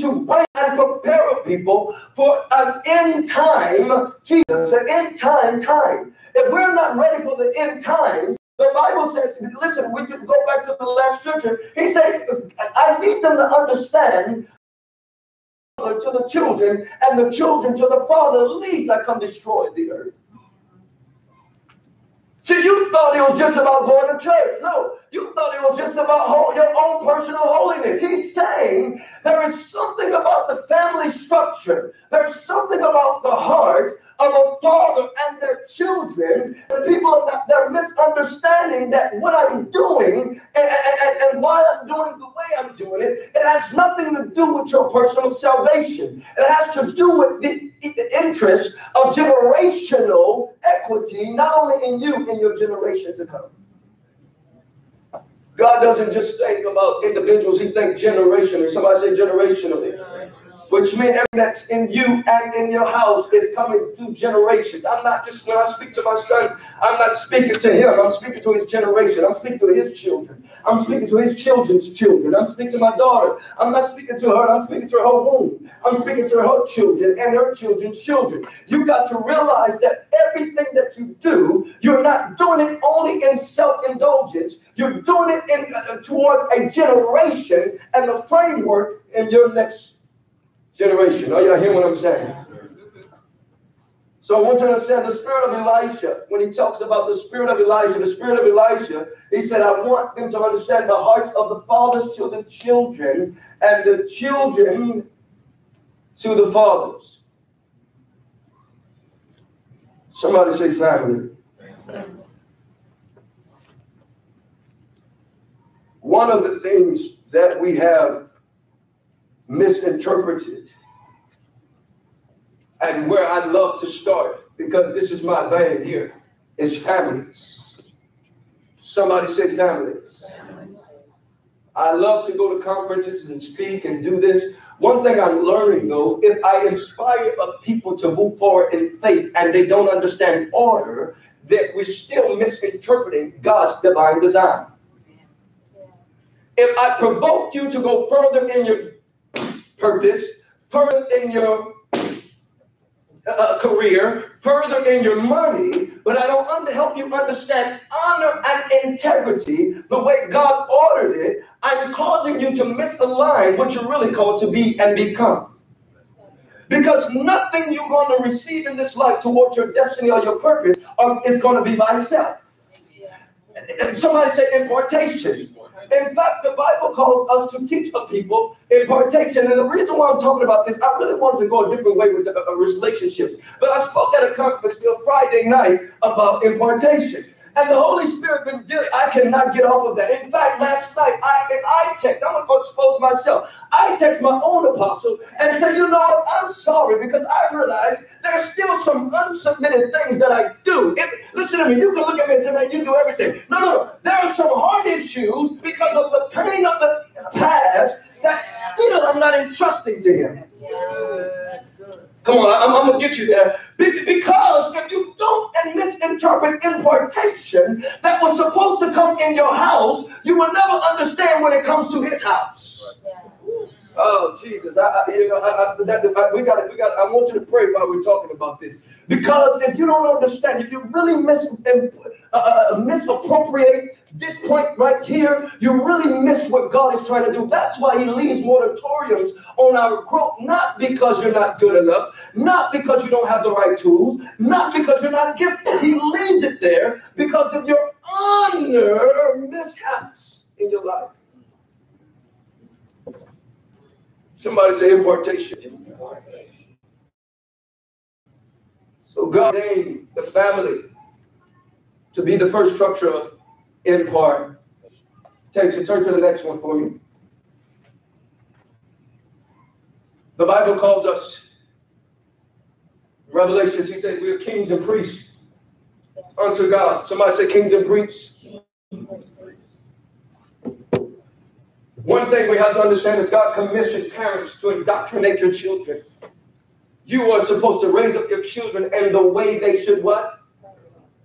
to plan and prepare people for an end time Jesus, an end time. If we're not ready for the end times, the Bible says, listen, we can go back to the last scripture. He said, I need them to understand to the children and the children to the father, least I come destroy the earth. See, you thought it was just about going to church. No, you thought it was just about your own personal holiness. He's saying there is something about the family structure. There's something about the heart of a father and their children. The people, they're misunderstanding that what I'm doing and why I'm doing the way I'm doing it, it has nothing to do with your personal salvation. It has to do with the interest of generational equity, not only in you, in your generation to come. God doesn't just think about individuals, he thinks generationally. Somebody say generationally. Which means everything that's in you and in your house is coming through generations. I'm not just, when I speak to my son, I'm not speaking to him. I'm speaking to his generation. I'm speaking to his children. I'm speaking to his children's children. I'm speaking to my daughter. I'm not speaking to her. I'm speaking to her womb. I'm speaking to her children and her children's children. You got to realize that everything that you do, you're not doing it only in self-indulgence. You're doing it in towards a generation and the framework in your next generation. Are y'all hearing what I'm saying? So I want you to understand the spirit of Elisha. When he talks about the spirit of Elijah, the spirit of Elisha, he said, I want them to understand the hearts of the fathers to the children and the children to the fathers. Somebody say family. One of the things that we have misinterpreted, and where I love to start, because this is my vein here, is families. Somebody say families. I love to go to conferences and speak and do this. One thing I'm learning though, if I inspire people to move forward in faith and they don't understand order, that we're still misinterpreting God's divine design. If I provoke you to go further in your purpose, further in your career, further in your money, but I don't help you understand honor and integrity the way God ordered it, I'm causing you to misalign what you're really called to be and become. Because nothing you're going to receive in this life towards your destiny or your purpose is going to be by self. Somebody say importation. In fact, the Bible calls us to teach a people impartation. And the reason why I'm talking about this, I really wanted to go a different way with relationships. But I spoke at a conference Friday night about impartation. And the Holy Spirit been dealing. I cannot get off of that. In fact, last night, I'm going to expose myself. I text my own apostle and say, you know what? I'm sorry because I realize there's still some unsubmitted things that I do. Listen to me. You can look at me and say, man, you do everything. No, no, no. There are some heart issues because of the pain of the past that still I'm not entrusting to him. Yeah. Come on, I'm going to get you there. Because if you don't misinterpret importation that was supposed to come in your house, you will never understand when it comes to his house. Oh, Jesus, I want you to pray while we're talking about this. Because if you don't understand, if you really misappropriate this point right here, you really miss what God is trying to do. That's why he leaves moratoriums on our growth, not because you're not good enough, not because you don't have the right tools, not because you're not gifted. He leaves it there because of your honor mishaps in your life. Somebody say importation. So God named the family to be the first structure of impartation. Turn to the next one for me. The Bible calls us, Revelations, he said, we are kings and priests unto God. Somebody say kings and priests. One thing we have to understand is God commissioned parents to indoctrinate your children. You are supposed to raise up your children in the way they should what?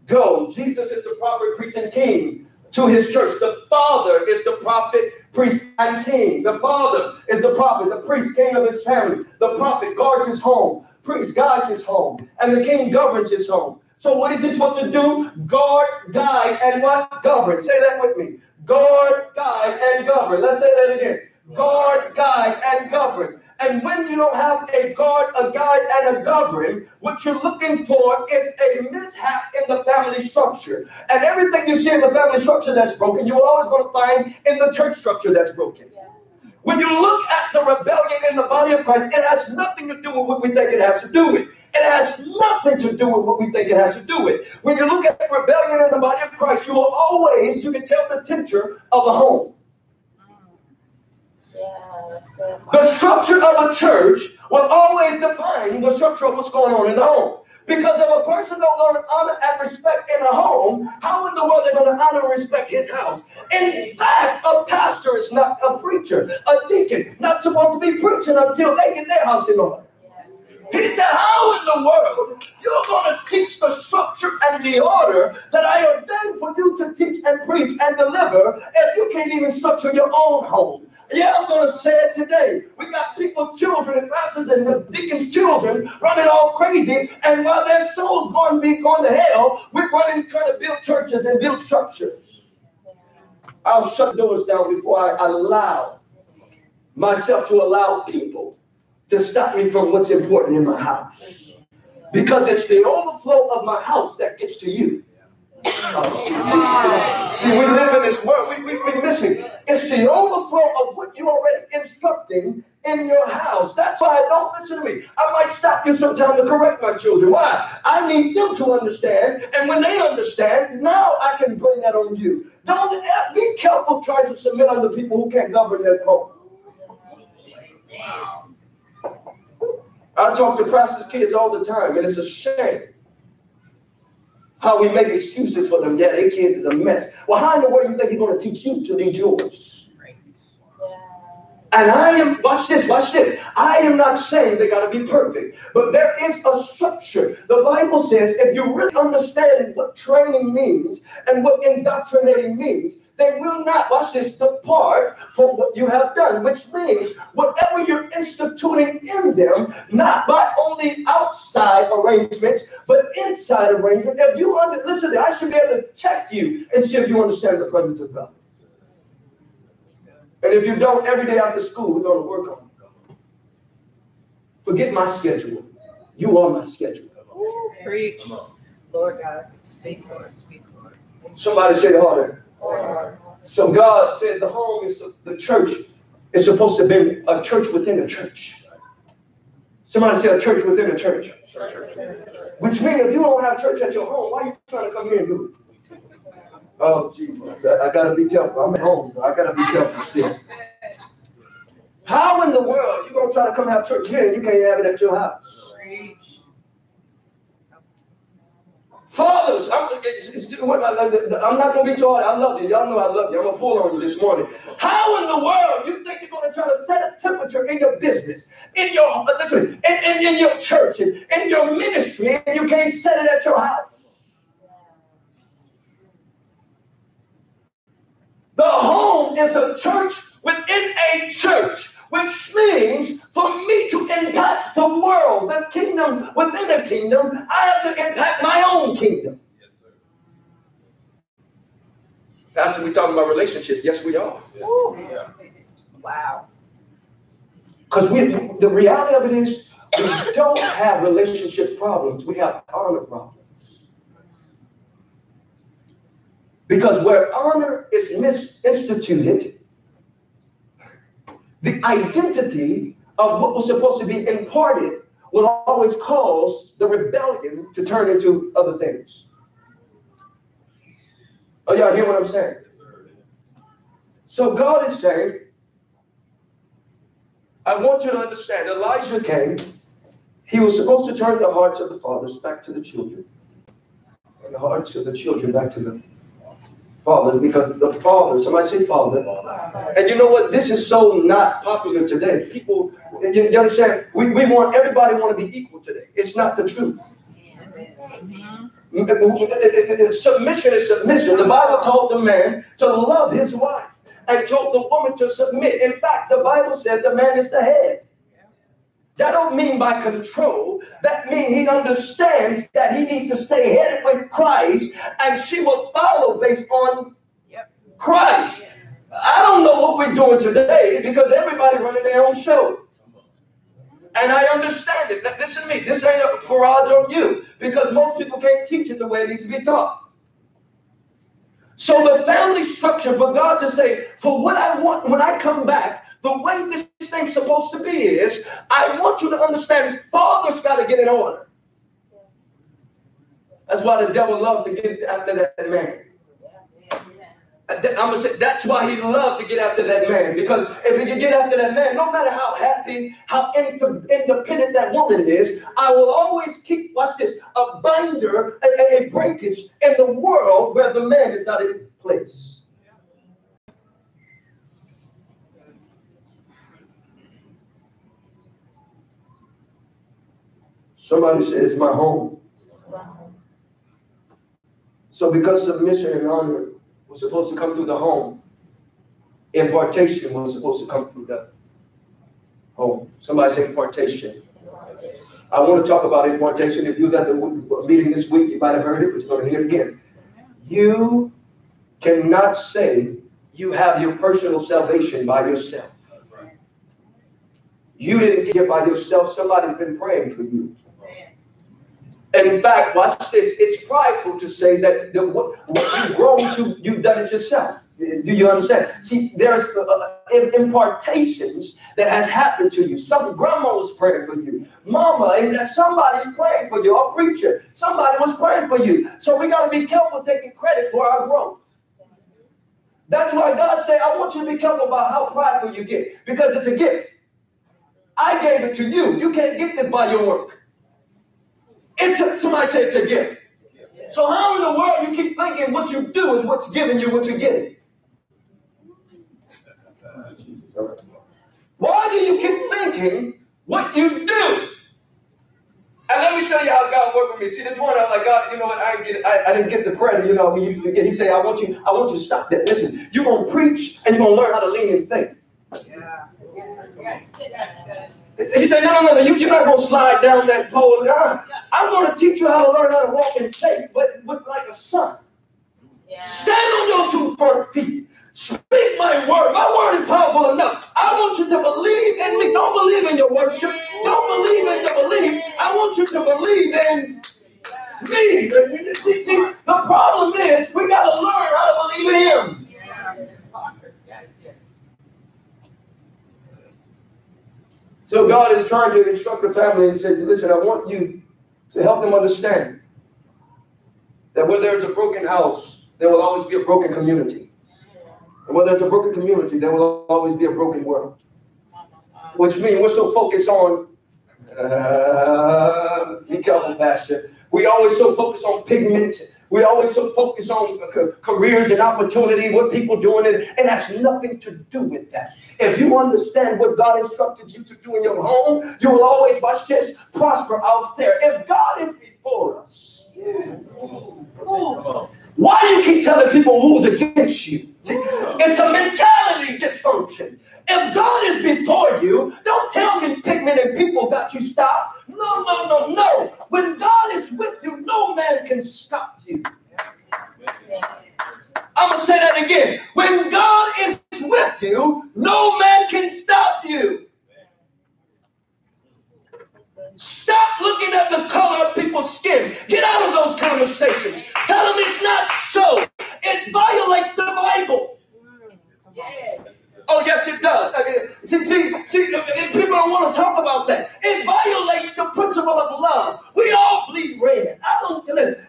Go. Jesus is the prophet, priest, and king to his church. The Father is the prophet, priest, and king. The Father is the prophet, the priest, king of his family. The prophet guards his home, priest guides his home, and the king governs his home. So what is he supposed to do? Guard, guide, and what? Govern. Say that with me. Guard, guide, and govern. Let's say that again. Guard, guide, and govern. And when you don't have a guard, a guide, and a govern, what you're looking for is a mishap in the family structure. And everything you see in the family structure that's broken, you're always going to find in the church structure that's broken. Yeah. When you look at the rebellion in the body of Christ, it has nothing to do with what we think it has to do with. It has nothing to do with what we think it has to do with. When you look at the rebellion in the body of Christ, you will always, you can tell the temperature of a home. The structure of a church will always define the structure of what's going on in the home. Because if a person don't learn honor and respect in a home, how in the world are they going to honor and respect his house? In fact, a pastor is not a preacher. A deacon not supposed to be preaching until they get their house in order. He said, how in the world you're going to teach the structure and the order that I ordained for you to teach and preach and deliver if you can't even structure your own home? Yeah, I'm going to say it today. We got people, children, and pastors, and the deacons' children running all crazy. And while their souls going to be going to hell, we're running trying to build churches and build structures. I'll shut doors down before I allow myself to allow people to stop me from what's important in my house. Because it's the overflow of my house that gets to you. See, we live in this world. We're missing. It's the overflow of what you're already instructing in your house. That's why don't listen to me. I might stop you sometime to correct my children. Why? I need them to understand. And when they understand, now I can bring that on you. Don't be careful trying to submit under people who can't govern their home. Wow. I talk to pastors' kids all the time, and it's a shame how we make excuses for them. Yeah, their kids is a mess. Well, how in the world do you think he's going to teach you to lead yours? Right. And watch this. I am not saying they got to be perfect, but there is a structure. The Bible says if you really understand what training means and what indoctrinating means, they will not, watch this, depart from what you have done, which means whatever you're instituting in them, not by only outside arrangements, but inside arrangements. If you listen, I should be able to check you and see if you understand the presence of God. And if you don't, every day after school, we're going to work on it. Forget my schedule. You are my schedule. Ooh, preach. Lord God, speak, Lord, speak, Lord. Somebody say harder. So God said the home is the church is supposed to be a church within a church. Somebody say a church within a church. Which means if you don't have church at your home, why are you trying to come here and do it? Oh, Jesus. I got to be careful. I'm at home. I got to be careful still. How in the world are you going to try to come have church here and you can't have it at your house? Fathers, I'm not going to be too hard. I love you. Y'all know I love you. I'm going to pull on you this morning. How in the world you think you're going to try to set a temperature in your business, in your, listen, in your church, in your ministry, and you can't set it at your house? The home is a church within a church, which means for me to impact the world, the kingdom within the kingdom, I have to impact my own kingdom. Yes, sir. Pastor, we're talking about relationships. Yes, we are. Yes. Yeah. Wow. Because the reality of it is we don't have relationship problems. We have honor problems. Because where honor is misinstituted, the identity of what was supposed to be imparted will always cause the rebellion to turn into other things. Oh, y'all hear what I'm saying? So God is saying, I want you to understand, Elijah came. He was supposed to turn the hearts of the fathers back to the children, and the hearts of the children back to the fathers, because the father, somebody say father. And you know what? This is so not popular today. People, you understand? We want everybody want to be equal today. It's not the truth. Submission is submission. The Bible told the man to love his wife and told the woman to submit. In fact, the Bible said the man is the head. That don't mean by control. That means he understands that he needs to stay headed with Christ, and she will follow based on Christ. I don't know what we're doing today because everybody's running their own show. And I understand it. Listen to me. This ain't a parade on you because most people can't teach it the way it needs to be taught. So the family structure, for God to say, for what I want when I come back, the way this thing's supposed to be is, I want you to understand father's got to get in order. That's why the devil loved to get after that man. I'm gonna say that's why he loved to get after that man, because if he can get after that man, no matter how happy, how independent that woman is, I will always keep, watch this, a binder, a breakage in the world where the man is not in place. Somebody says, "It's my home." So because submission and honor was supposed to come through the home, impartation was supposed to come through the home. Somebody say impartation. I want to talk about impartation. If you was at the meeting this week, you might have heard it, but you're going to hear it again. You cannot say you have your personal salvation by yourself. You didn't get it by yourself. Somebody's been praying for you. And in fact, watch this, it's prideful to say that what you've grown to, you've done it yourself. Do you understand? See, there's impartations that has happened to you. Some grandma was praying for you. Mama, and that somebody's praying for you. Or preacher, somebody was praying for you. So we got to be careful taking credit for our growth. That's why God said, I want you to be careful about how prideful you get, because it's a gift. I gave it to you. You can't get this by your work. Somebody say it's a gift. So how in the world you keep thinking what you do is what's giving you what you're getting? Why do you keep thinking what you do? And let me show you how God worked with me. See, this morning I was like, God, you know what? I didn't get the prayer that, you know, we usually get. He said, I want you to stop that. Listen, you're going to preach and you're going to learn how to lean in faith. Yeah. Yes. He said, no, you're not going to slide down that pole. I'm going to teach you how to learn how to walk in faith, but like a son. Yeah. Stand on your two front feet. Speak my word. My word is powerful enough. I want you to believe in me. Don't believe in your worship. Don't believe in the belief. I want you to believe in me. See, the problem is we got to learn how to believe in him. So God is trying to instruct the family and says, listen, I want you to help them understand that where there's a broken house, there will always be a broken community. And where there's a broken community, there will always be a broken world. Which means we're so focused on, be careful, Pastor. We always so focused on pigment. We always so focused on careers and opportunity, what people doing it, and that's nothing to do with that. If you understand what God instructed you to do in your home, you will always, watch this, prosper out there. If God is before us, why do you keep telling people who's against you? It's a mentality dysfunction. If God is before you, don't tell me pigmented people got you stopped. No. When God is with you, no man can stop you. I'm going to say that again. When God is with you, no man can stop you. Stop looking at the color of people's skin. Get out of those conversations. Tell them it's not so. It violates the Bible. Yeah. Oh, yes, it does. See, people don't want to talk about that. It violates the principle of love. We all bleed red. If they do the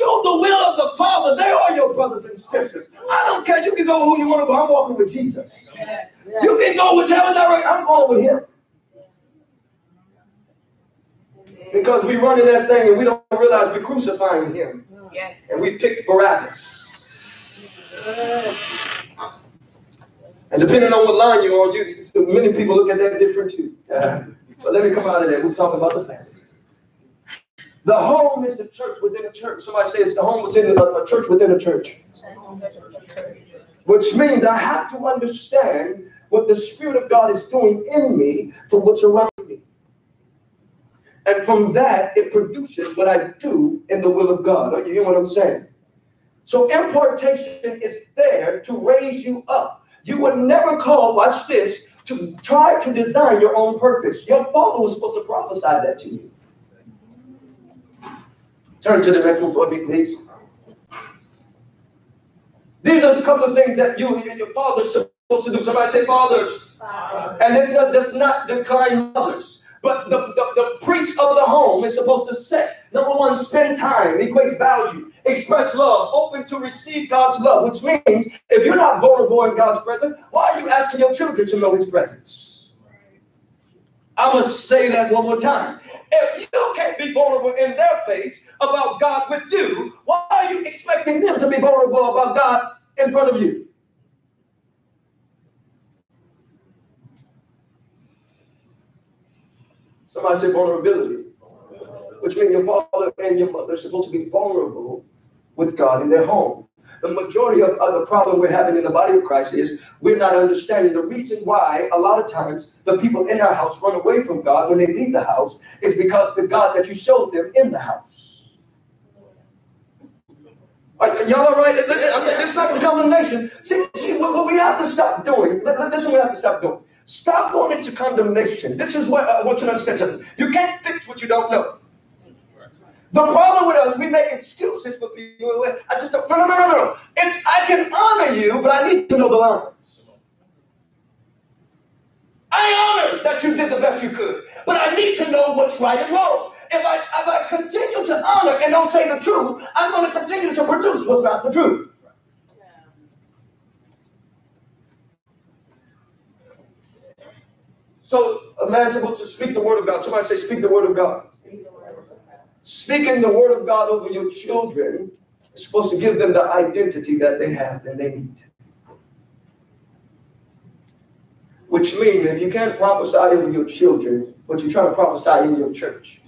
will of the Father, they are your brothers and sisters. I don't care. You can go who you want to go. I'm walking with Jesus. You can go whichever direction. I'm going with him. Because we run in that thing and we don't realize we're crucifying him. Yes. And we pick Barabbas. And depending on what line you're on, many people look at that different too. But let me come out of that. We'll talk about the family. The home is the church within a church. Somebody says the home is in a church within a church. Which means I have to understand what the Spirit of God is doing in me from what's around me. And from that, it produces what I do in the will of God. Are you hearing what I'm saying? So impartation is there to raise you up. You were never called, watch this, to try to design your own purpose. Your father was supposed to prophesy that to you. Turn to the next one for me, please. These are a couple of things that you and your father are supposed to do. Somebody say fathers. And this does not decline mothers. But the priest of the home is supposed to say, number one, spend time, equates value, express love, open to receive God's love, which means if you're not vulnerable in God's presence, why are you asking your children to know his presence? I must say that one more time. If you can't be vulnerable in their face about God with you, why are you expecting them to be vulnerable about God in front of you? Somebody said vulnerability, which means your father and your mother are supposed to be vulnerable with God in their home. The majority of the problem we're having in the body of Christ is we're not understanding. The reason why a lot of times the people in our house run away from God when they leave the house is because the God that you showed them in the house. Y'all all right? It's not a condemnation. See, what we have to stop doing, listen, we have to stop doing. Stop going into condemnation. This is what I want you to understand. You can't fix what you don't know. The problem with us, we make excuses for people. I just don't. No. It's I can honor you, but I need to know the lines. I honor that you did the best you could, but I need to know what's right and wrong. If I continue to honor and don't say the truth, I'm going to continue to produce what's not the truth. So a man's supposed to speak the word of God. Somebody say, speak the word of God. Speaking the word of God over your children is supposed to give them the identity that they have and they need. Which means if you can't prophesy over your children, but you're trying to prophesy in your church.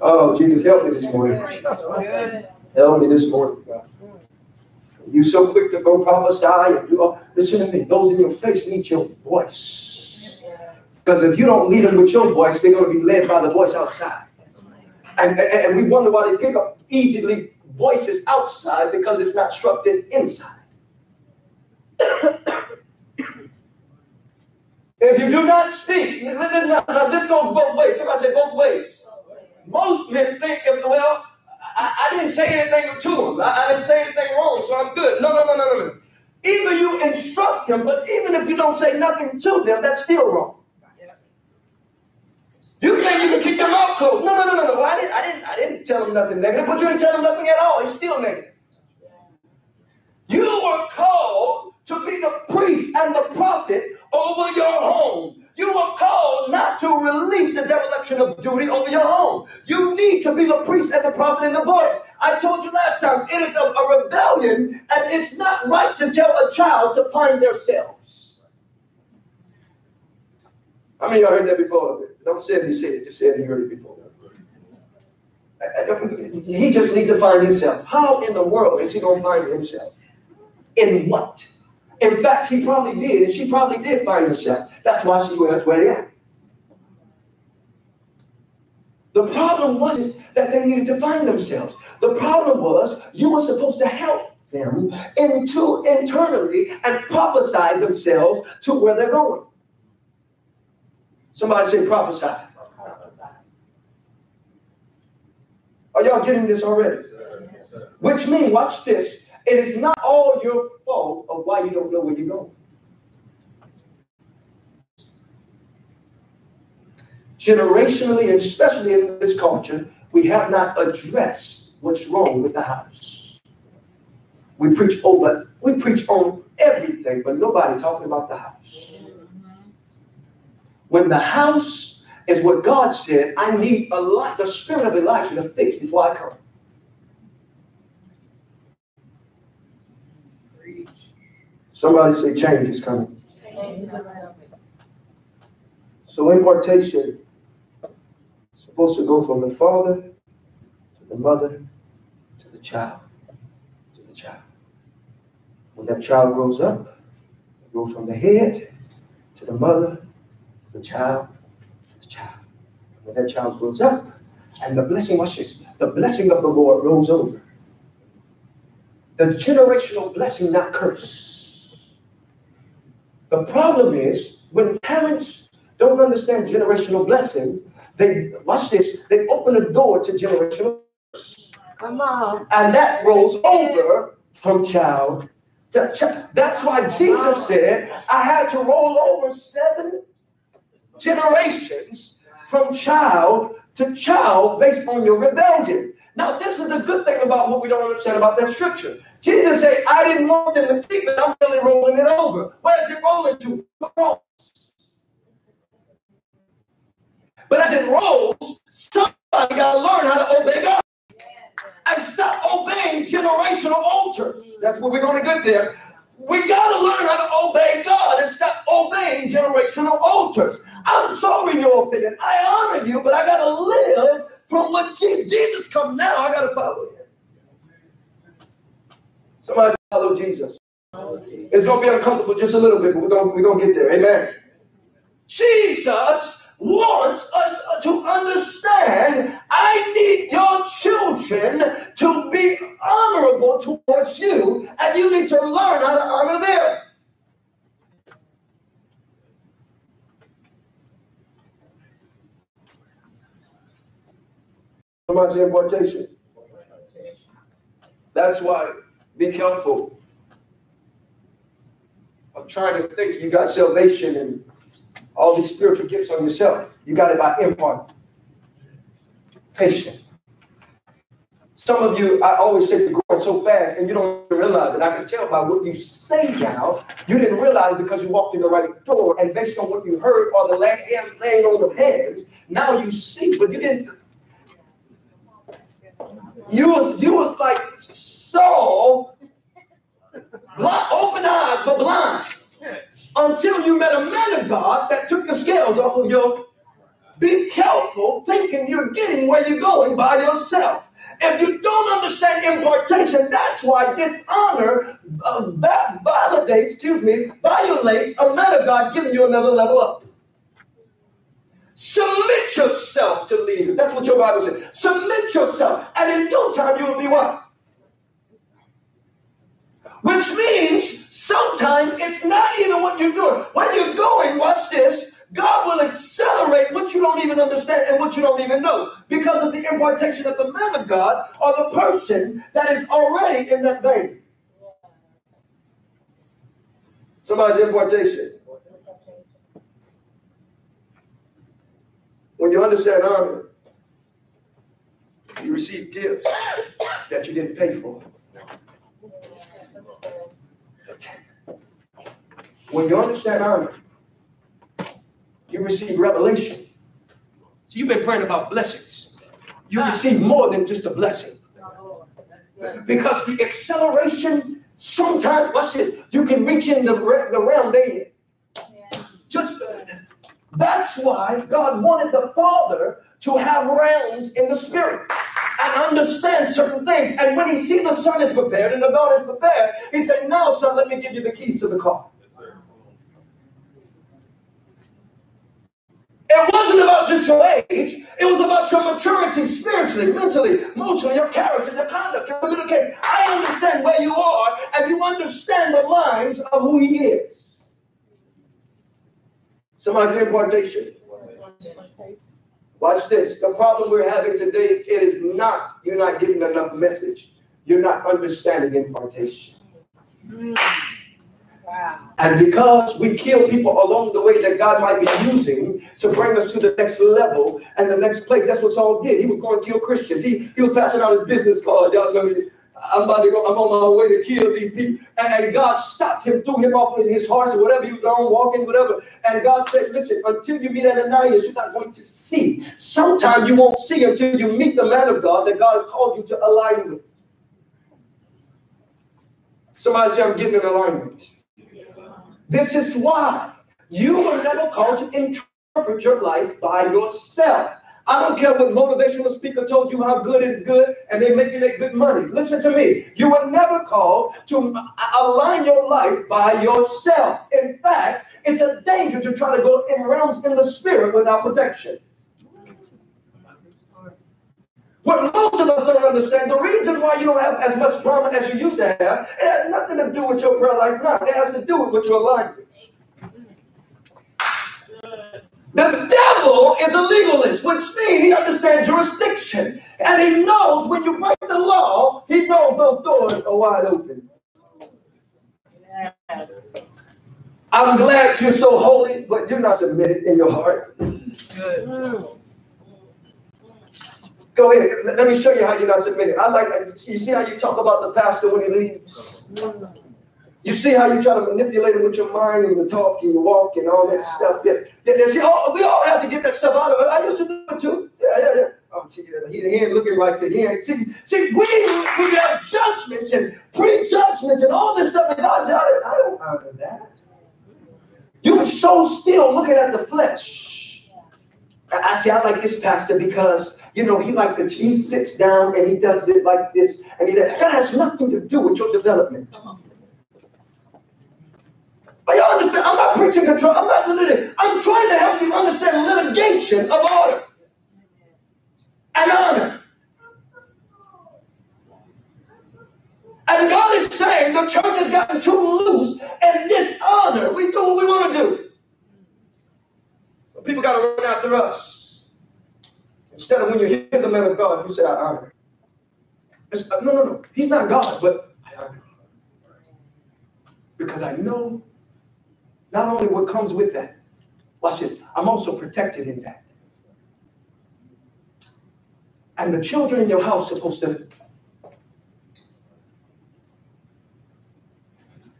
Oh, Jesus, help me this morning. Help me this morning, God. You're so quick to go prophesy and do all. Listen to me. Those in your face need your voice. Because if you don't lead them with your voice, they're going to be led by the voice outside. And we wonder why they pick up easily voices outside because it's not structured inside. If you do not speak, this goes both ways. Somebody say both ways. Most men think, well, I didn't say anything to him. I didn't say anything wrong, so I'm good. No. Either you instruct them, but even if you don't say nothing to them, that's still wrong. You think you can keep them mouth closed. No. I didn't tell them nothing negative, but you didn't tell them nothing at all. It's still negative. You were called to be the priest and the prophet over your home. You were called not to release the dereliction of duty over your home. You need to be the priest and the prophet and the voice. I told you last time, it is a rebellion, and it's not right to tell a child to find themselves. How many of y'all heard that before? Don't say it, you said it. Just say it, you heard it before. He just needs to find himself. How in the world is he going to find himself? In what? In fact, he probably did, and she probably did find herself. That's why she was where they are. The problem wasn't that they needed to find themselves. The problem was you were supposed to help them internally and prophesy themselves to where they're going. Somebody say prophesy. Are y'all getting this already? Which means, watch this. It is not all your fault of why you don't know where you're going. Generationally, and especially in this culture, we have not addressed what's wrong with the house. We preach on everything, but nobody talking about the house. When the house is what God said, I need the spirit of Elijah to fix before I come. Somebody say change is coming. So impartation supposed to go from the father to the mother to the child, to the child. When that child grows up, it goes from the head to the mother to the child, to the child. When that child grows up, and the blessing, watch this, the blessing of the Lord rolls over. The generational blessing, not curse. The problem is when parents don't understand generational blessing, they, watch this, they open a door to generational curse. Come on. And that rolls over from child to child. That's why Jesus said, I had to roll over 7 generations from child to child based on your rebellion. Now, this is the good thing about what we don't understand about that scripture. Jesus said, I didn't want them to keep it. I'm really rolling it over. Where is it rolling to? The cross. But as it rolls, somebody got to learn how to obey God and stop obeying generational altars. That's what we're going to get there. We got to learn how to obey God and stop obeying generational altars. I'm sorry you're offended. I honor you, but I got to live from what Jesus come now. I got to follow him. Somebody say, follow Jesus. It's going to be uncomfortable just a little bit, but we're going to get there. Amen. Jesus wants us to understand, I need your children to be honorable towards you, and you need to learn how to honor them. Somebody say importation. That's why, be careful of trying to think you got salvation and all these spiritual gifts on yourself. You got it by impartation. Some of you, I always say you're growing so fast and you don't realize it. I can tell by what you say now, you didn't realize because you walked in the right door, and based on what you heard or the laying on of hands, now you see, but you didn't. You was like Saul, open eyes but blind. Until you met a man of God that took the scales off of your. Be careful thinking you're getting where you're going by yourself. If you don't understand impartation, that's why dishonor violates a man of God giving you another level up. Submit yourself to leaders. That's what your Bible says. Submit yourself, and in due time you will be what? Which means sometimes it's not even what you're doing. When you're going, watch this, God will accelerate what you don't even understand and what you don't even know because of the impartation of the man of God or the person that is already in that vein. Somebody's impartation. When you understand honor, you receive gifts that you didn't pay for. When you understand honor, you receive revelation. So you've been praying about blessings. You receive more than just a blessing. Because the acceleration, sometimes, watch this, you can reach in the realm there. Just, that's why God wanted the Father to have realms in the Spirit and understand certain things. And when he sees the Son is prepared and the Daughter is prepared, he said, now, Son, let me give you the keys to the car. It wasn't about just your age. It was about your maturity spiritually, mentally, emotionally, your character, your conduct, your communication. I understand where you are, and you understand the lines of who he is. Somebody say impartation. Watch this. The problem we're having today, it is not, you're not getting enough message. You're not understanding impartation. Wow. And because we kill people along the way that God might be using to bring us to the next level and the next place, that's what Saul did. He was going to kill Christians. He was passing out his business card. Y'all know me. I'm on my way to kill these people. And God stopped him, threw him off his horse or whatever he was on, walking, whatever. And God said, listen, until you meet Ananias, you're not going to see. Sometimes you won't see until you meet the man of God that God has called you to align with. Somebody say, I'm getting an alignment. This is why you were never called to interpret your life by yourself. I don't care what motivational speaker told you how good it's good and they're making it good money. Listen to me. You were never called to align your life by yourself. In fact, it's a danger to try to go in realms in the spirit without protection. What most of us don't understand, the reason why you don't have as much drama as you used to have, it has nothing to do with your prayer life now. It has to do with what you're aligned. The devil is a legalist, which means he understands jurisdiction. And he knows when you break the law, he knows those doors are wide open. Yes. I'm glad you're so holy, but you're not submitted in your heart. Good. Go ahead. Let me show you how you're not submitted. I like that. You see how you talk about the pastor when he leaves? You see how you try to manipulate him with your mind and the talk and the walk and all that stuff. Yeah. See, we all have to get that stuff out of it. I used to do it too. Yeah. Oh, see, he ain't looking right to the end. See, we have judgments and prejudgments and all this stuff. And God said, I don't honor that. You were so still looking at the flesh. I see, I like this pastor because, you know, he sits down and he does it like this. And he does. That has nothing to do with your development. But y'all understand, I'm not preaching control. I'm not litigating. I'm trying to help you understand litigation of order and honor. And God is saying the church has gotten too loose and dishonor. We do what we want to do. But people got to run after us. Instead of when you hear the man of God, you say, I honor. No. He's not God, but I honor. Because I know not only what comes with that. Watch this. I'm also protected in that. And the children in your house are supposed to.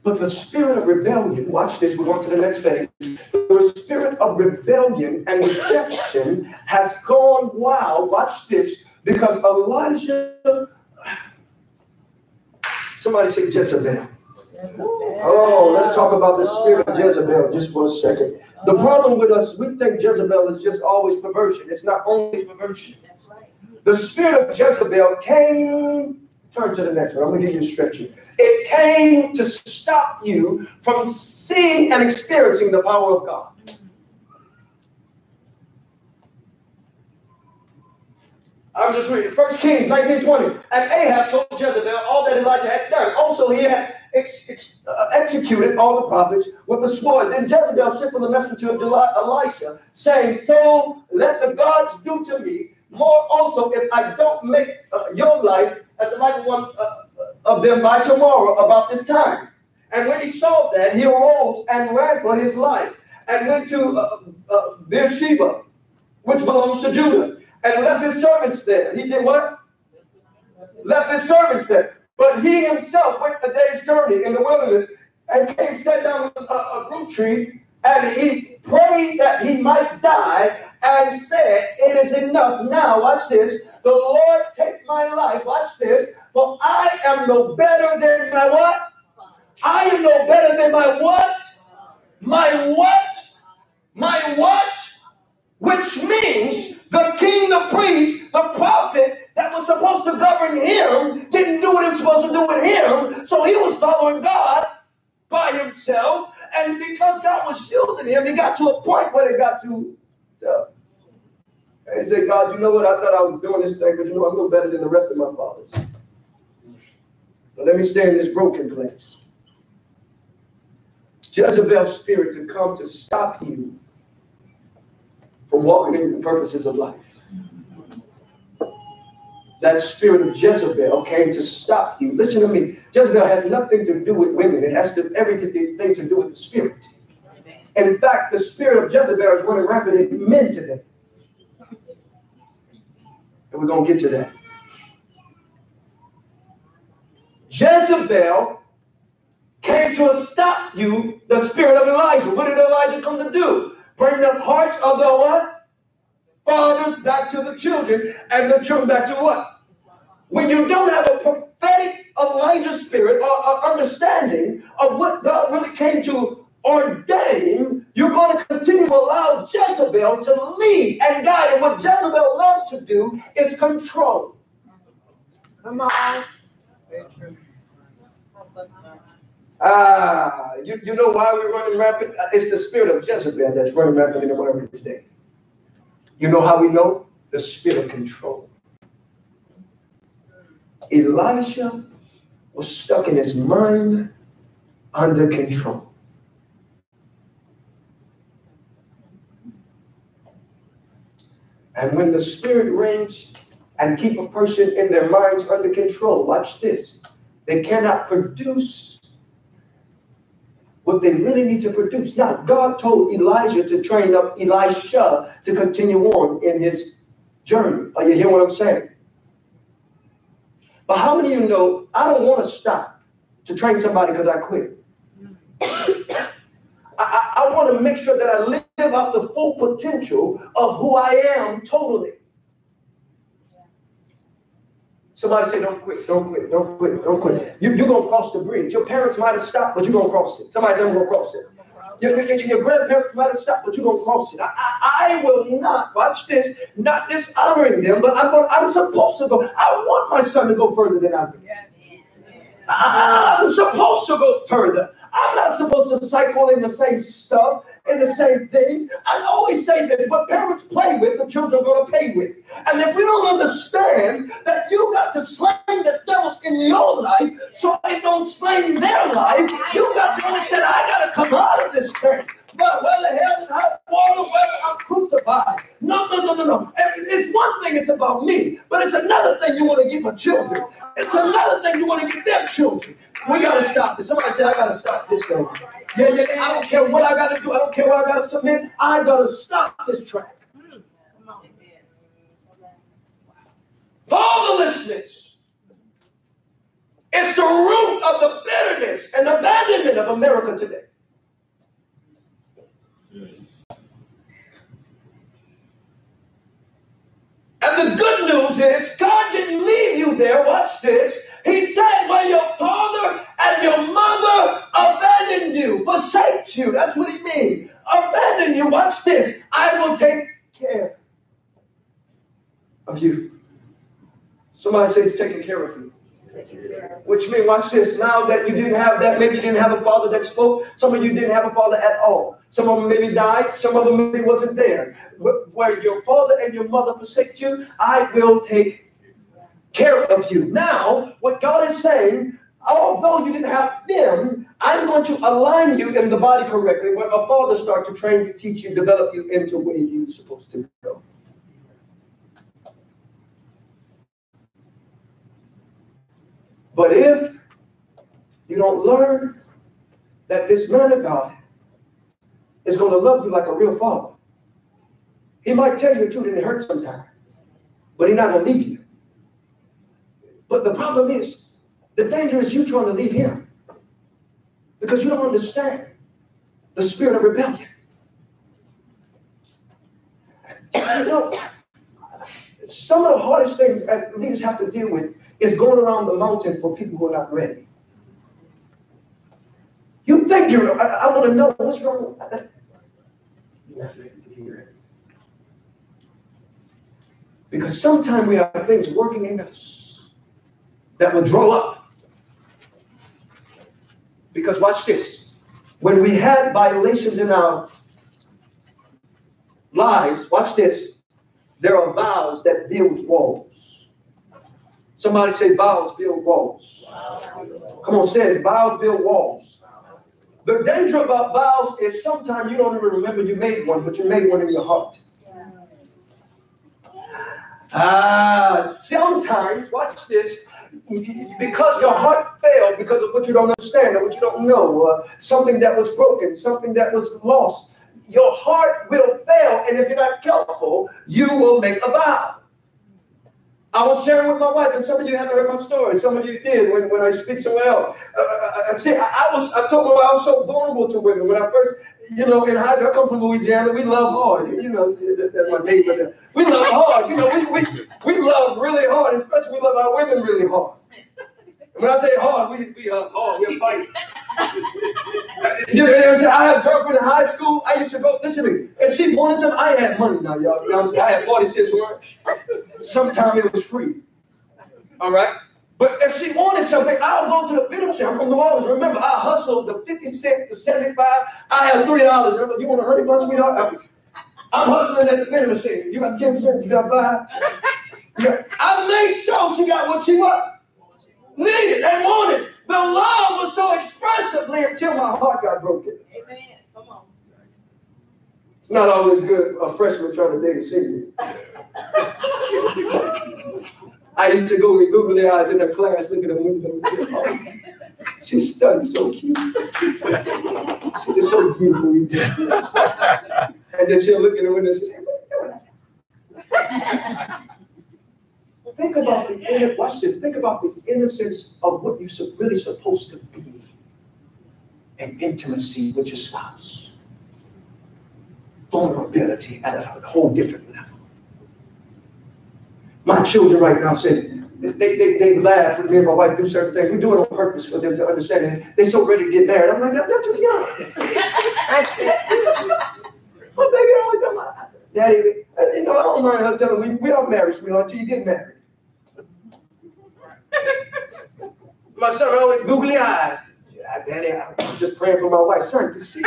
But the spirit of rebellion, watch this, we're going to the next phase. The spirit of rebellion and rejection has gone wild, watch this, because Elijah, somebody said Jezebel. Oh, let's talk about the spirit of Jezebel just for a second. The problem with us, we think Jezebel is just always perversion. It's not only perversion. The spirit of Jezebel came. Turn to the next one. I'm going to give you a stretch here. It came to stop you from seeing and experiencing the power of God. I'm just reading. 1 Kings 19:20. And Ahab told Jezebel all that Elijah had done. Also, he had executed all the prophets with the sword. Then Jezebel sent for the messenger of Elisha, saying, so let the gods do to me more also if I don't make your life as the life of one of them by tomorrow about this time. And when he saw that, he arose and ran for his life and went to Beersheba, which belongs to Judah, and left his servants there. He did what? Left his servants there. But he himself went a day's journey in the wilderness and came, sat down a fruit tree, and he prayed that he might die and said, it is enough. Now, watch this. The Lord take my life, watch this, for I am no better than my what? I am no better than my what? My what? My what? Which means the king, the priest, the prophet that was supposed to govern him didn't do what he was supposed to do with him, so he was following God by himself, and because God was using him, he got to a point where it got to and he said, God, you know what? I thought I was doing this thing, but you know, I'm no better than the rest of my fathers. But let me stay in this broken place. Jezebel's spirit could come to stop you from walking in the purposes of life. That spirit of Jezebel came to stop you. Listen to me. Jezebel has nothing to do with women. It has everything to do with the spirit. In fact, the spirit of Jezebel is running rampant in men today. And we're going to get to that. Jezebel came to stop you, the spirit of Elijah. What did Elijah come to do? Bring the hearts of the what? Fathers back to the children, and the children back to what? When you don't have a prophetic Elijah spirit or understanding of what God really came to ordain, You're going to continue to allow Jezebel to lead and guide. And what Jezebel loves to do is control. Come on. You know why we're running rampant? It's the spirit of Jezebel that's running rampant in the world today. You know how we know? The spirit of control. Elisha was stuck in his mind under control. And when the spirit reigns and keep a person in their minds under control, watch this, they cannot produce what they really need to produce. Now, God told Elijah to train up Elisha to continue on in his journey. Are you hearing what I'm saying? But how many of you know, I don't want to stop to train somebody because I quit. I want to make sure that I live out the full potential of who I am totally. Somebody say, don't quit, don't quit, don't quit, don't quit. You're going to cross the bridge. Your parents might have stopped, but you're going to cross it. Somebody say, I'm going to cross it. Your grandparents might have stopped, but you're going to cross it. I will not, watch this, not dishonoring them, but I'm supposed to go. I want my son to go further than I do. Yes. I'm supposed to go further. I'm not supposed to cycle in the same stuff, in the same things. I always say this, what parents play with, the children are going to pay with. And if we don't understand that you got to slay the devils in your life so they don't slay their life, you got to understand, I got to come out of this thing. But whether hell and high water, whether I'm crucified. No. It's one thing, it's about me. But it's another thing you want to give my children. It's another thing you want to give their children. We got to stop this. Somebody said, I got to stop this thing. Yeah. I don't care what I got to do. I don't care what I got to submit. I got to stop this track. Fatherlessness. It's the root of the bitterness and abandonment of America today. And the good news is God didn't leave you there. Watch this. He said, where your father and your mother abandoned you, forsake you. That's what he means. Abandon you. Watch this. I will take care of you. Somebody says taking care of you. Which means, watch this, now that you didn't have that, maybe you didn't have a father that spoke. Some of you didn't have a father at all. Some of them maybe died. Some of them maybe wasn't there. Where your father and your mother forsake you, I will take care of you. Now, what God is saying, although you didn't have them, I'm going to align you in the body correctly where a father starts to train you, teach you, develop you into where you're supposed to go. But if you don't learn that this man of God is going to love you like a real father, he might tell you the truth and it hurts sometimes, but he's not going to leave you. But the problem is, the danger is you trying to leave him because you don't understand the spirit of rebellion. You know, some of the hardest things that leaders have to deal with is going around the mountain for people who are not ready. You think you're, I want to know what's wrong. You're not ready to hear it. Because sometimes we have things working in us that will draw up. Because watch this. When we had violations in our lives, watch this, there are vows that build walls. Somebody say, vows build walls. Come on, say it. Vows build walls. The danger about vows is sometimes you don't even remember you made one, but you made one in your heart. Sometimes, watch this, because your heart failed because of what you don't understand or what you don't know, something that was broken, something that was lost, your heart will fail. And if you're not careful, you will make a vow. I was sharing with my wife, and some of you haven't heard my story. Some of you did when I speak somewhere else. I told her I was so vulnerable to women. When I first, in high school, I come from Louisiana. We love hard. That's my neighbor there. We love hard. We love really hard, especially we love our women really hard. And when I say hard, we hug hard. We're fighting. You know what I'm saying? I had a girlfriend in high school. I used to go, listen to me. If she wanted something, I had money now, y'all. You know what I'm saying? I had 46 lunch. Sometimes it was free. All right? But if she wanted something, I'll go to the video shop. I'm from New Orleans. Remember, I hustled the 50 cents, the 75. I had $3. You want a honey bun, sweetheart? I'm hustling at the vending machine. You got 10 cents, you got 5. Yeah. I made sure she got what she needed and wanted. The love was so expressively until my heart got broken. Amen. Come on. It's not always good, a freshman trying to date a senior. I used to go with googly eyes in her class, look at the window. She's stunning, so cute. She's just so beautiful. And then she'll look in the window and she'll say, what are you doing? I said, think about the innocence. Watch this. Think about the innocence of what you're really supposed to be in intimacy with your spouse. Vulnerability at a whole different level. My children right now say, they laugh when me and my wife do certain things. We do it on purpose for them to understand it. They're so ready to get married. I'm like, no, they're too young. Well, baby, I always tell my daddy, you know, I don't mind her telling me, we are married, sweetheart, you get married. My son always googly eyes. Yeah, daddy, I'm just praying for my wife. Son, you see.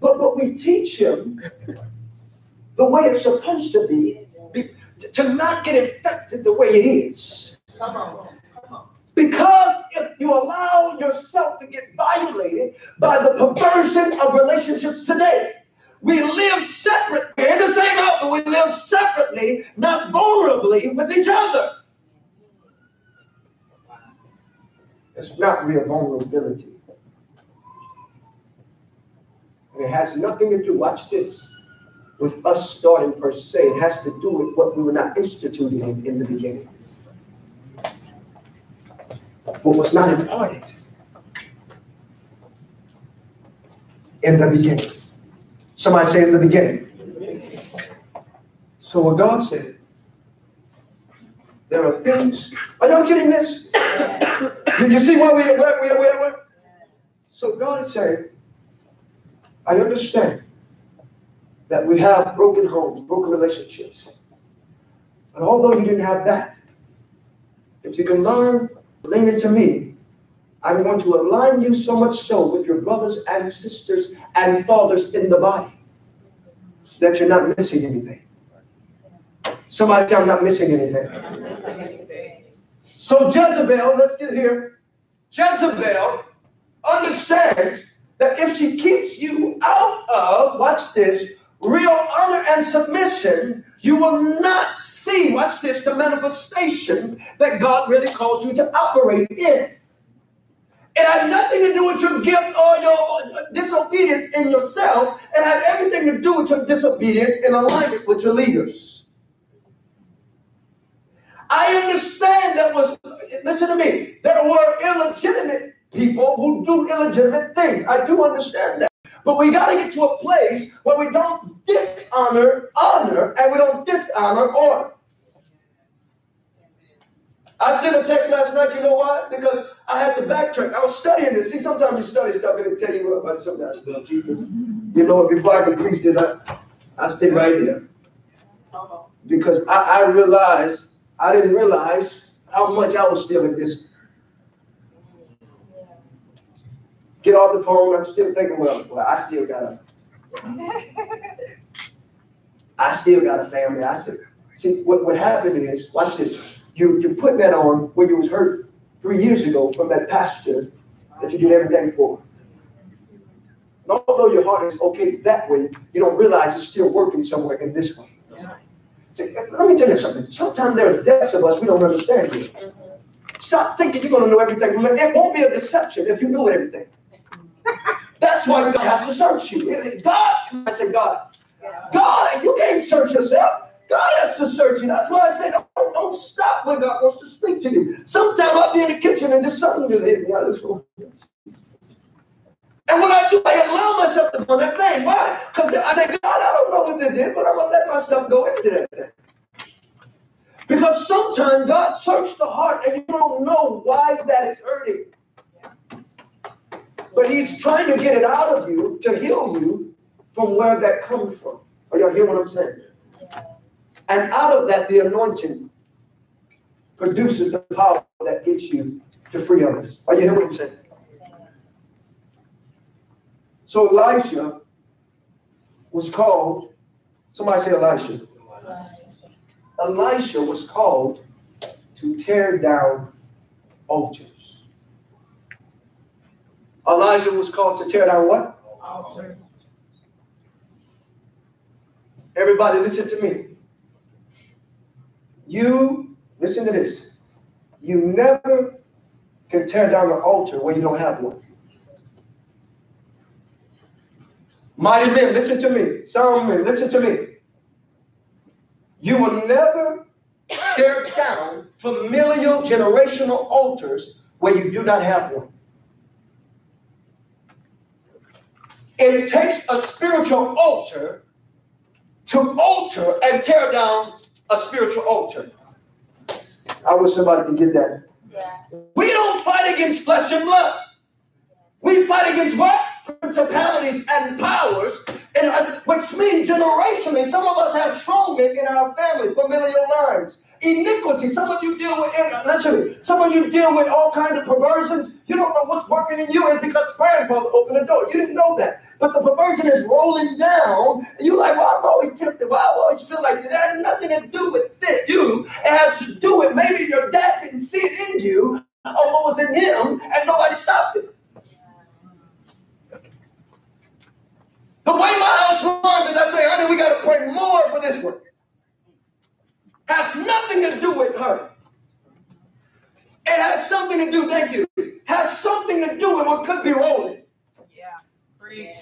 But we teach him the way it's supposed to be, to not get infected the way it is. Come on. Come on. Because if you allow yourself to get violated by the perversion of relationships today, we live separate. We're in the same house, but we live separately, not vulnerably with each other. It's not real vulnerability. And it has nothing to do, watch this, with us starting per se. It has to do with what we were not instituting in the beginning. What was not imparted in the beginning. Somebody say in the beginning. So what God said, there are things. Are y'all getting this? You see where we are? So God is saying, I understand that we have broken homes, broken relationships. And although you didn't have that, if you can learn, lean into me, I'm going to align you so much so with your brothers and sisters and fathers in the body that you're not missing anything. Somebody say, I'm not missing anything. I'm not missing anything. So Jezebel, let's get here. Jezebel understands that if she keeps you out of, watch this, real honor and submission, you will not see, watch this, the manifestation that God really called you to operate in. It had nothing to do with your gift or your disobedience in yourself. It had everything to do with your disobedience in alignment with your leaders. I understand that was, listen to me, there were illegitimate people who do illegitimate things. I do understand that. But we got to get to a place where we don't dishonor honor and we don't dishonor order. I sent a text last night, you know why? Because I had to backtrack. I was studying this. See, sometimes you study stuff and it tell you about something about Jesus. You know, before I could preach it, I stay right here. Because I realized, I didn't realize how much I was feeling this. Get off the phone. I'm still thinking, well, I still got a family. See, what happened is, watch this. You're putting that on when you was hurt 3 years ago from that pastor that you did everything for. And although your heart is okay that way, you don't realize it's still working somewhere in this way. See, let me tell you something. Sometimes there are depths of us we don't understand here. Stop thinking you're going to know everything from it. It won't be a deception if you knew everything. That's why God has to search you. God, I said God. God, you can't search yourself. God has to search you. That's why I said don't stop when God wants to speak to you. Sometimes I'll be in the kitchen and just something just hit me out of this room. And when I do, I allow myself to do that thing. Why? Because I say, God, I don't know what this is, but I'm going to let myself go into that thing. Because sometimes God searches the heart and you don't know why that is hurting. But he's trying to get it out of you to heal you from where that comes from. Are y'all hear what I'm saying? And out of that, the anointing produces the power that gets you to free others. Are you hearing what I'm saying? So Elisha was called, somebody say Elisha. Elisha was called to tear down altars. Elijah was called to tear down what? Altars. Everybody listen to me. You, listen to this. You never can tear down an altar when you don't have one. Mighty men, listen to me. Sound men, listen to me. You will never tear down familial generational altars when you do not have one. It takes a spiritual altar to alter and tear down a spiritual altar. I wish somebody could get that. Yeah. We don't fight against flesh and blood. We fight against what? Principalities and powers, which means generationally. Some of us have strong men in our family, familial lines, iniquity. Some of you deal with listen. Some of you deal with all kinds of perversions. You don't know what's working in you. It's because grandfather opened the door. You didn't know that, but the perversion is rolling down. And you're like, well, I'm always tempted. Well, I always feel like that has nothing to do with you. It has to do with maybe your dad didn't see it in you or what was in him, and nobody stopped it. The way my house runs is I say, honey, we got to pray more for this one. Has nothing to do with her. It has something to do, thank you, has something to do with what could be rolling. Yeah.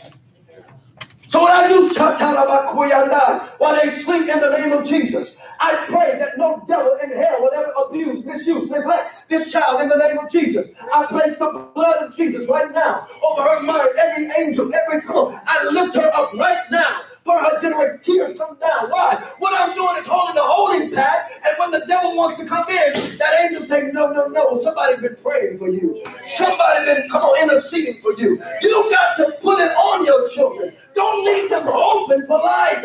So what I do, while they sleep in the name of Jesus, I pray that no devil in hell will ever abuse, misuse, neglect this child in the name of Jesus. I place the blood of Jesus right now over her mind, every angel, every call. I lift her up right now for her generation. Tears come down. Why? What I'm doing is holding the holding pad, and when the devil wants to come in, that angel saying, no, no, no. Somebody's been praying for you. Somebody's been, come on, interceding for you. You got to put it on your children. Don't leave them open for life.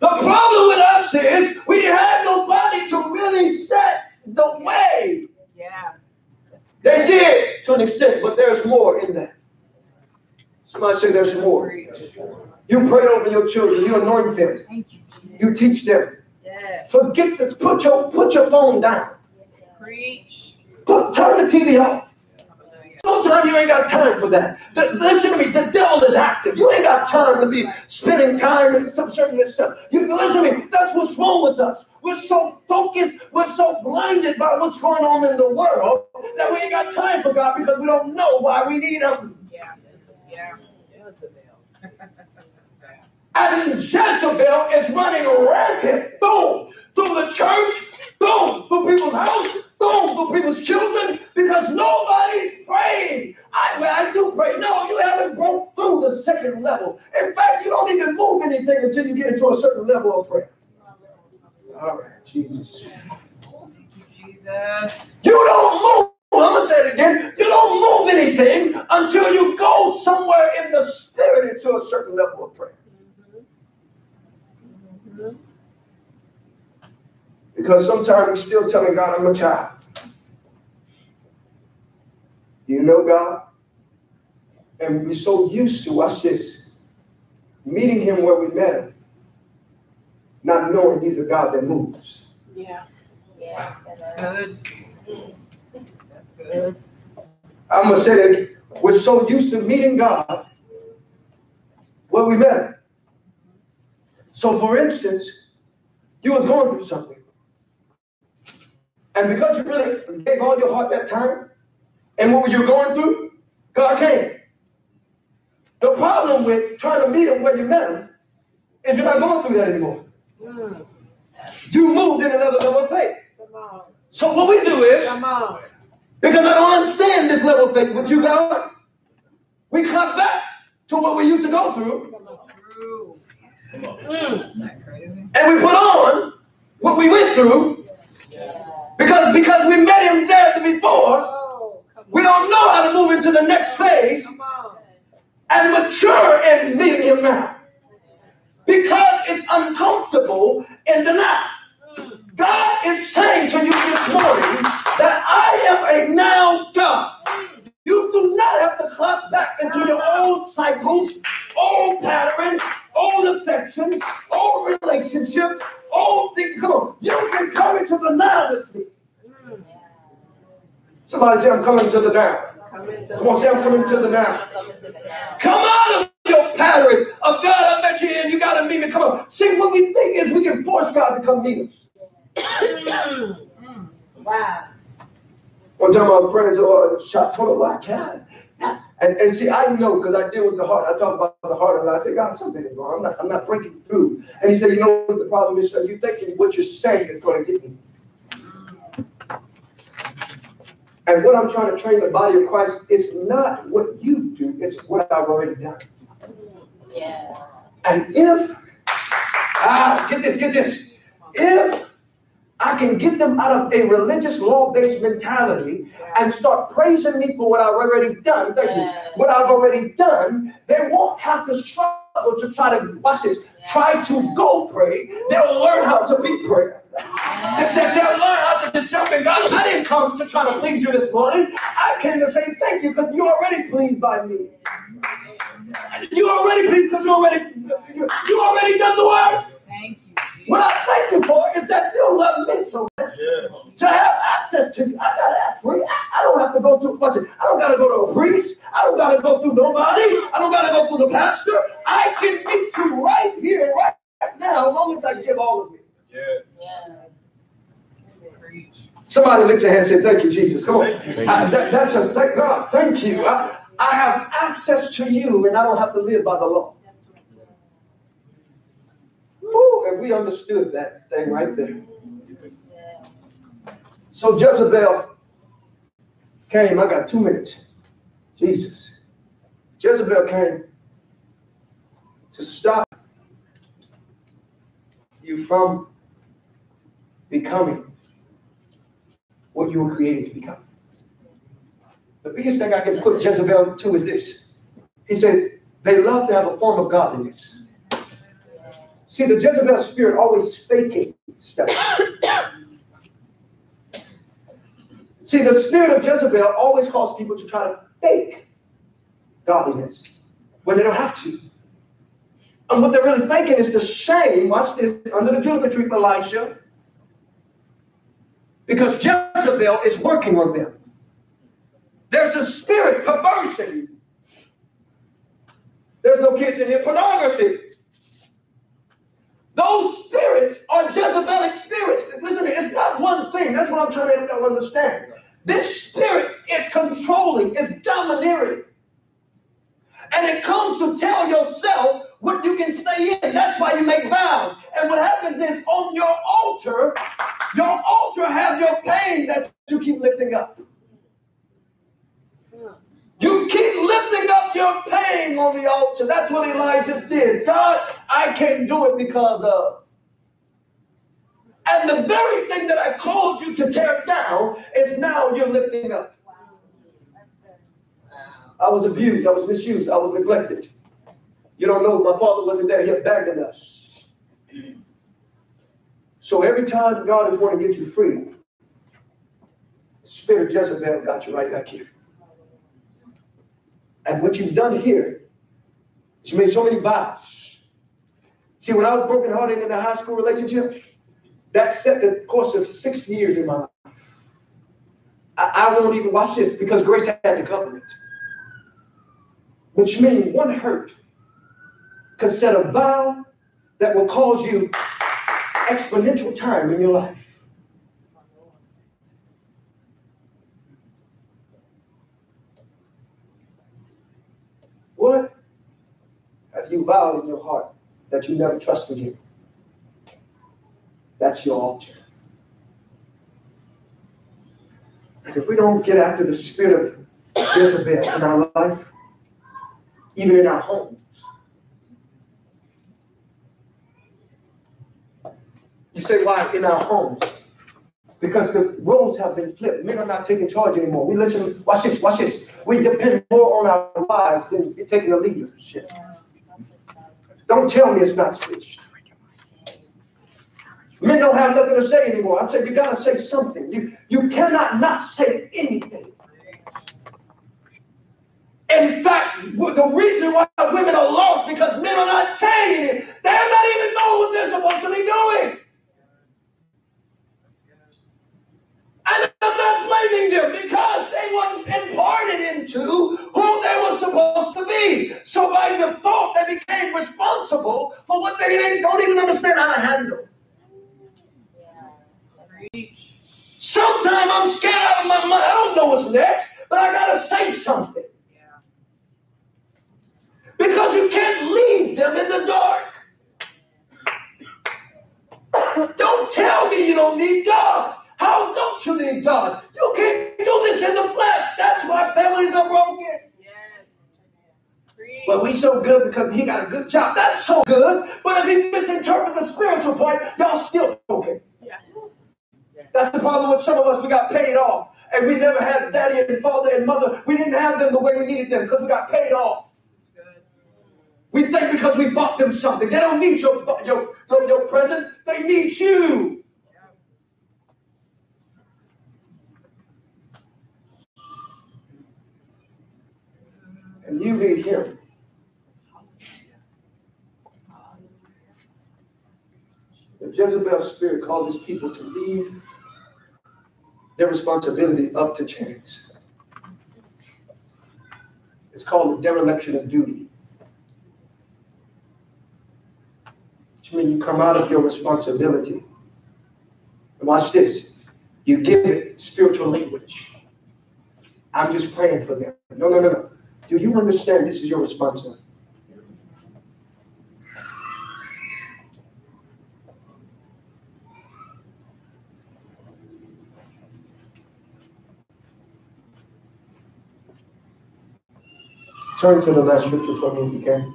The problem with us is we had nobody to really set the way. Yeah. They did to an extent, but there's more in that. Somebody say there's more. You pray over your children. You anoint them. You teach them. Forget this. Put your phone down. Preach. Turn the TV off. Sometimes you ain't got time for that. Listen to me. The devil is active. You ain't got time to be spending time in some certain stuff. You listen to me. That's what's wrong with us. We're so focused. We're so blinded by what's going on in the world that we ain't got time for God because we don't know why we need him. Yeah. And Jezebel is running rampant. Boom. Through the church. Boom. Through people's house. Boom. Through people's children. Because nobody's praying. I do pray. No, you haven't broke through the second level. In fact, you don't even move anything until you get into a certain level of prayer. All right, Jesus. Jesus. You don't move. I'm going to say it again. You don't move anything until you go somewhere in the spirit into a certain level of prayer. Because sometimes we're still telling God, I'm a child. You know God? And we're so used to, watch this, meeting him where we met him, not knowing he's a God that moves. Yeah. Yeah. That's good. I'm going to say that we're so used to meeting God where we met him. So for instance, you was going through something. And because you really gave all your heart that time, and what were you going through? God came. The problem with trying to meet him where you met him is you're not going through that anymore. You moved in another level of faith. So what we do is, because I don't understand this level of faith with you, God, we come back to what we used to go through. And we put on what we went through because we met him there before. We don't know how to move into the next phase and mature in meeting him now. Because it's uncomfortable in the now. God is saying to you this morning that I am a now God. You do not have to clock back into your old cycles, old patterns, old affections, old relationships, old things. Come on. You can come into the now with me. Somebody say, I'm coming to the now. Come on, say, I'm coming to the now. Come out of your pattern of God, I met you and you got to meet me. Come on. See, what we think is we can force God to come meet us. Wow. One time I was praying, so I shot total like God. And see, I know because I deal with the heart. I talk about the heart a lot. I say, God, something is wrong. I'm not breaking through. And he said, you know what the problem is? So you thinking what you're saying is going to get me. And what I'm trying to train the body of Christ is not what you do. It's what I've already done. Yeah. And if, get this. If I can get them out of a religious law-based mentality and start praising me for what I've already done, what I've already done, they won't have to struggle to try to, watch this, try to go pray. They'll learn how to be prayed. They'll learn how to just jump in. God, I didn't come to try to please you this morning. I came to say thank you because you're already pleased by me. You're already pleased because you already done the work. Thank you. What I thank you for is that you love me so much to have access to you. I got that free. I don't have to go through much. I don't got to go to a priest. I don't got to go through nobody. I don't got to go through the pastor. I can meet you right here, right now, as long as I give all of it. Yes. Yeah. Somebody lift your hand and say, thank you, Jesus. Come on. Thank God. Thank you. I have access to you, and I don't have to live by the law. Ooh, and we understood that thing right there. So Jezebel came. I got 2 minutes. Jesus. Jezebel came to stop you from becoming what you were created to become. The biggest thing I can put Jezebel to is this. He said, they love to have a form of godliness. See, the Jezebel spirit always faking stuff. See, the spirit of Jezebel always calls people to try to fake godliness when they don't have to. And what they're really thinking is the shame, watch this, under the juniper tree of Elisha, because Jezebel is working on them. There's a spirit perversion. There's no kids in here. Pornography. Those spirits are Jezebelic spirits. Listen, it's not one thing. That's what I'm trying to help you understand. This spirit is controlling, it's domineering. And it comes to tell yourself what you can stay in. That's why you make vows. And what happens is on your altar have your pain that you keep lifting up. You keep lifting up your pain on the altar. That's what Elijah did. God, I can't do it because of. And the very thing that I called you to tear down is now you're lifting up. Wow. That's good. I was abused. I was misused. I was neglected. You don't know, my father wasn't there. He abandoned us. So every time God is wanting to get you free, the spirit of Jezebel got you right back here. And what you've done here is you made so many vows. See, when I was brokenhearted in the high school relationship, that set the course of 6 years in my life. I won't even watch this because grace had to cover it. Which means one hurt could set a vow that will cause you exponential time in your life. What have you vowed in your heart that you never trusted him? That's your altar. And if we don't get after the spirit of Jezebel in our life, even in our homes, You say, why in our homes? Because the roles have been flipped. Men are not taking charge anymore. We listen, watch this, watch this. We depend more on our wives than taking the leadership. Don't tell me it's not switched. Men don't have nothing to say anymore. I said, you got to say something. You cannot not say anything. In fact, the reason why women are lost because men are not saying it. They're not even knowing what they're supposed to be doing. And I'm not blaming them because they weren't imparted into who they were supposed to be. So by default, they became responsible for what they don't even understand how to handle. Sometimes I'm scared out of my mind. I don't know what's next, but I got to say something. Because you can't leave them in the dark. Don't tell me you don't need God. How don't you need God? You can't do this in the flesh. That's why families are broken. Yes. But we so good because he got a good job. That's so good. But if he misinterprets the spiritual part, y'all still broken. Yeah. That's the problem with some of us. We got paid off. And we never had daddy and father and mother. We didn't have them the way we needed them because we got paid off. We think because we bought them something. They don't need your present. They need you. And you need him. The Jezebel spirit causes people to leave their responsibility up to chance. It's called the dereliction of duty. When you come out of your responsibility. And watch this. You give it spiritual language. I'm just praying for them. No. Do you understand this is your responsibility? Turn to the last scripture for me if you can.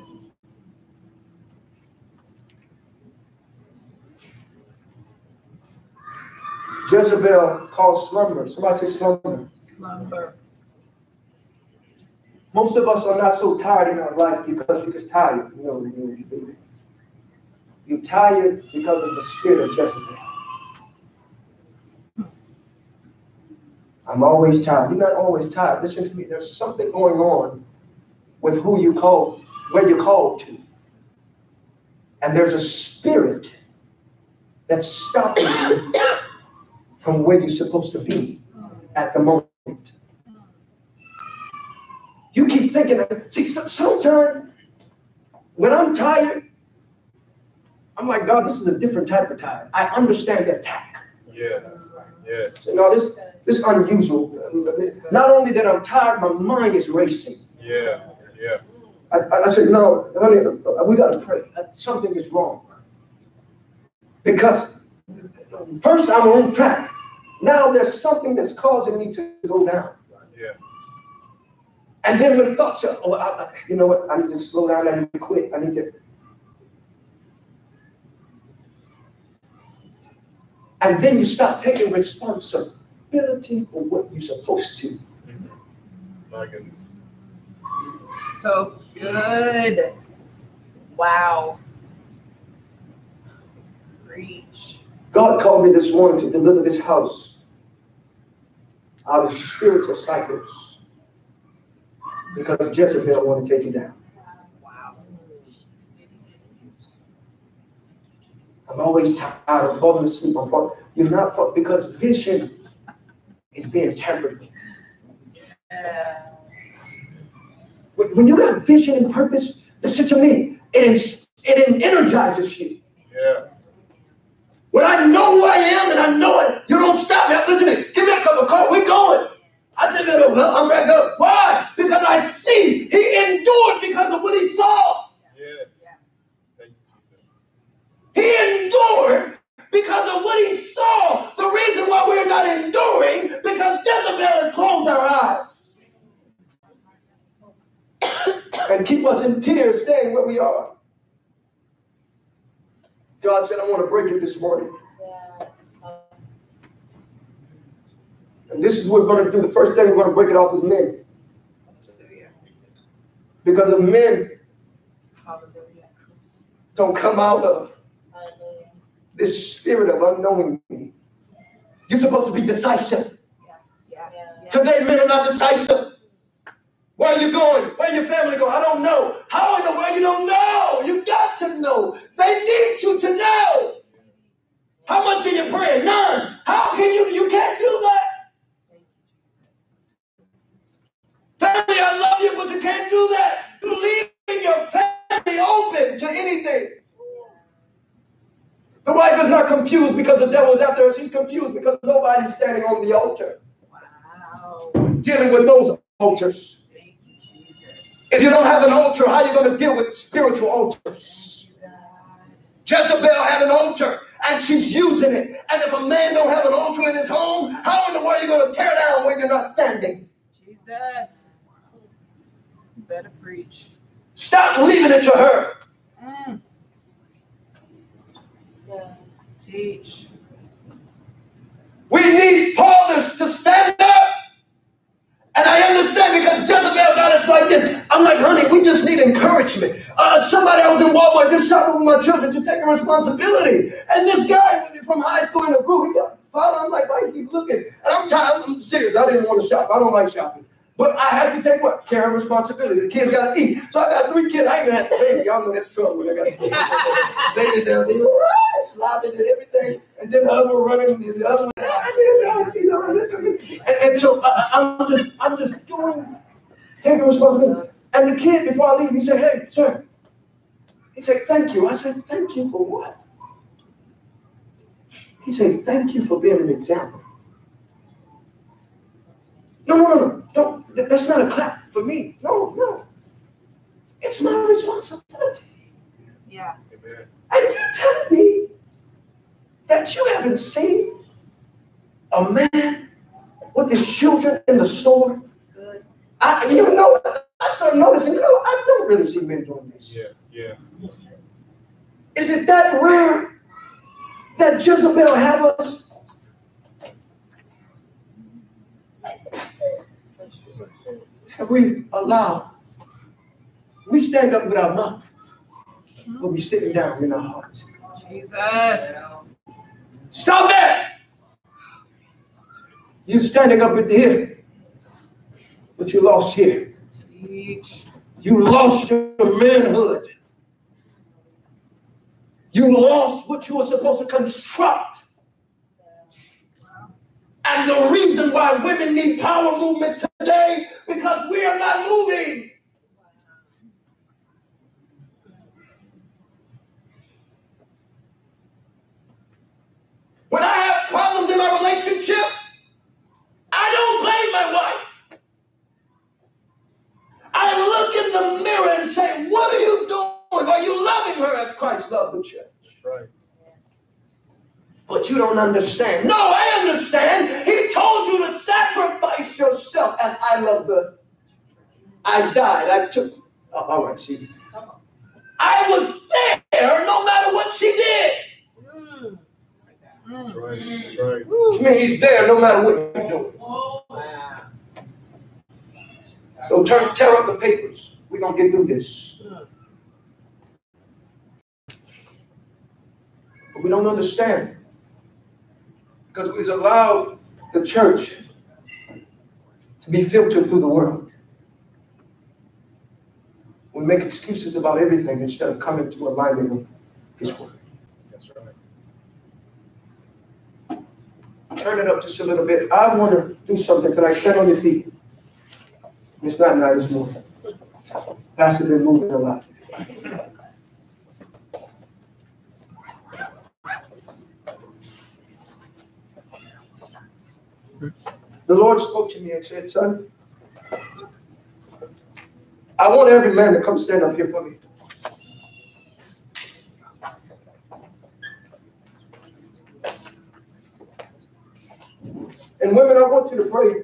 Jezebel calls slumber. Somebody say slumber. Slumber. Most of us are not so tired in our life because we're just tired. You know what I mean? You're tired because of the spirit of Jezebel. I'm always tired. You're not always tired. Listen to me. There's something going on with who you call, where you're called to. And there's a spirit that's stopping you from where you're supposed to be at the moment. You keep thinking, see, sometimes when I'm tired, I'm like, God, this is a different type of tired. I understand the attack. Yes. So, no, this is unusual. Not only that I'm tired, my mind is racing. Yeah. I said, no, honey, we got to pray. Something is wrong. Because first, I'm on track. Now there's something that's causing me to go down. Yeah. And then when thoughts are, oh, you know what? I need to slow down. I need to quit. I need to. And then you start taking responsibility for what you're supposed to. My goodness. So good. Wow. Preach. God called me this morning to deliver this house out of spirits of cycles because Jezebel wanted to take you down. Wow. I'm always tired. I'm falling asleep. You're not falling because vision is being tampered with. Yeah. When you got vision and purpose, listen to me. It energizes you. Yeah. When I know who I am and I know it, you don't stop me. Listen to me. Give me a cup of coffee. We're going. I took it over. I'm ready to go. Why? Because I see. He endured because of what he saw. Yes. He endured because of what he saw. The reason why we're not enduring because Jezebel has closed our eyes. And keep us in tears staying where we are. God said, I want to break you this morning. And this is what we're going to do. The first thing we're going to break it off is men. Because the men don't come out of this spirit of unknowing me. You're supposed to be decisive. Today, men are not decisive. Where are you going? Where your family going? I don't know. How in the world you don't know? You got to know. They need you to know. How much are you praying? None. How can you? You can't do that. Family, I love you, but you can't do that. You're leaving your family open to anything. The wife is not confused because the devil's out there. She's confused because nobody's standing on the altar. Wow. Dealing with those altars. Thank you, Jesus. If you don't have an altar, how are you going to deal with spiritual altars? Jezebel had an altar, and she's using it. And if a man don't have an altar in his home, how in the world are you going to tear down when you're not standing? Jesus. You better preach. Stop leaving it to her. Mm. Yeah. Teach. We need fathers to stand up. And I understand because Jezebel got us like this. I'm like, honey, we just need encouragement. Somebody else in Walmart just shouted with my children to take a responsibility. And this guy from high school in a group, he got followed. I'm like, why do you keep looking? And I'm tired. I'm serious. I didn't want to shop. I don't like shopping. But I had to take what? Care and responsibility. The kids got to eat. So I got 3 kids. I ain't even had a baby. Y'all know that's trouble. I got a baby. Babies and everything. Slobbing and everything. And then the other one running. The other one. And so I'm just doing, taking responsibility. And the kid, before I leave, he said, hey, sir. He said, thank you. I said, thank you for what? He said, thank you for being an example. No. That's not a clap for me. No. It's my responsibility. Yeah. Amen. And you're telling me that you haven't seen a man with his children in the store? Good. I started noticing, I don't really see men doing this. Yeah. Is it that rare that Jezebel have us? And we stand up with our mouth, but we sitting down in our hearts. Jesus. Stop that! You're standing up in here, but you lost here. You lost your manhood. You lost what you were supposed to construct. And the reason why women need power movements today, because we are not moving. When I have problems in my relationship, I don't blame my wife. I look in the mirror and say, what are you doing? Are you loving her as Christ loved the church? That's right. But you don't understand. No, I understand. He told you to sacrifice yourself as I love the... I died. I took... Oh, all right, see. I was there no matter what she did. That's right. Which means he's there no matter what you do. Oh, wow. So tear up the papers. We're going to get through this. But we don't understand. Because we've allowed the church to be filtered through the world. We make excuses about everything instead of coming to alignment with His word. That's right. Turn it up just a little bit. I want to do something tonight. Stand on your feet. It's not night, it's moving. Pastor been moving a lot. The Lord spoke to me and said, son, I want every man to come stand up here for me. And women, I want you to pray.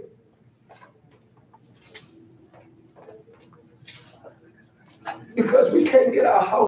Because we can't get our house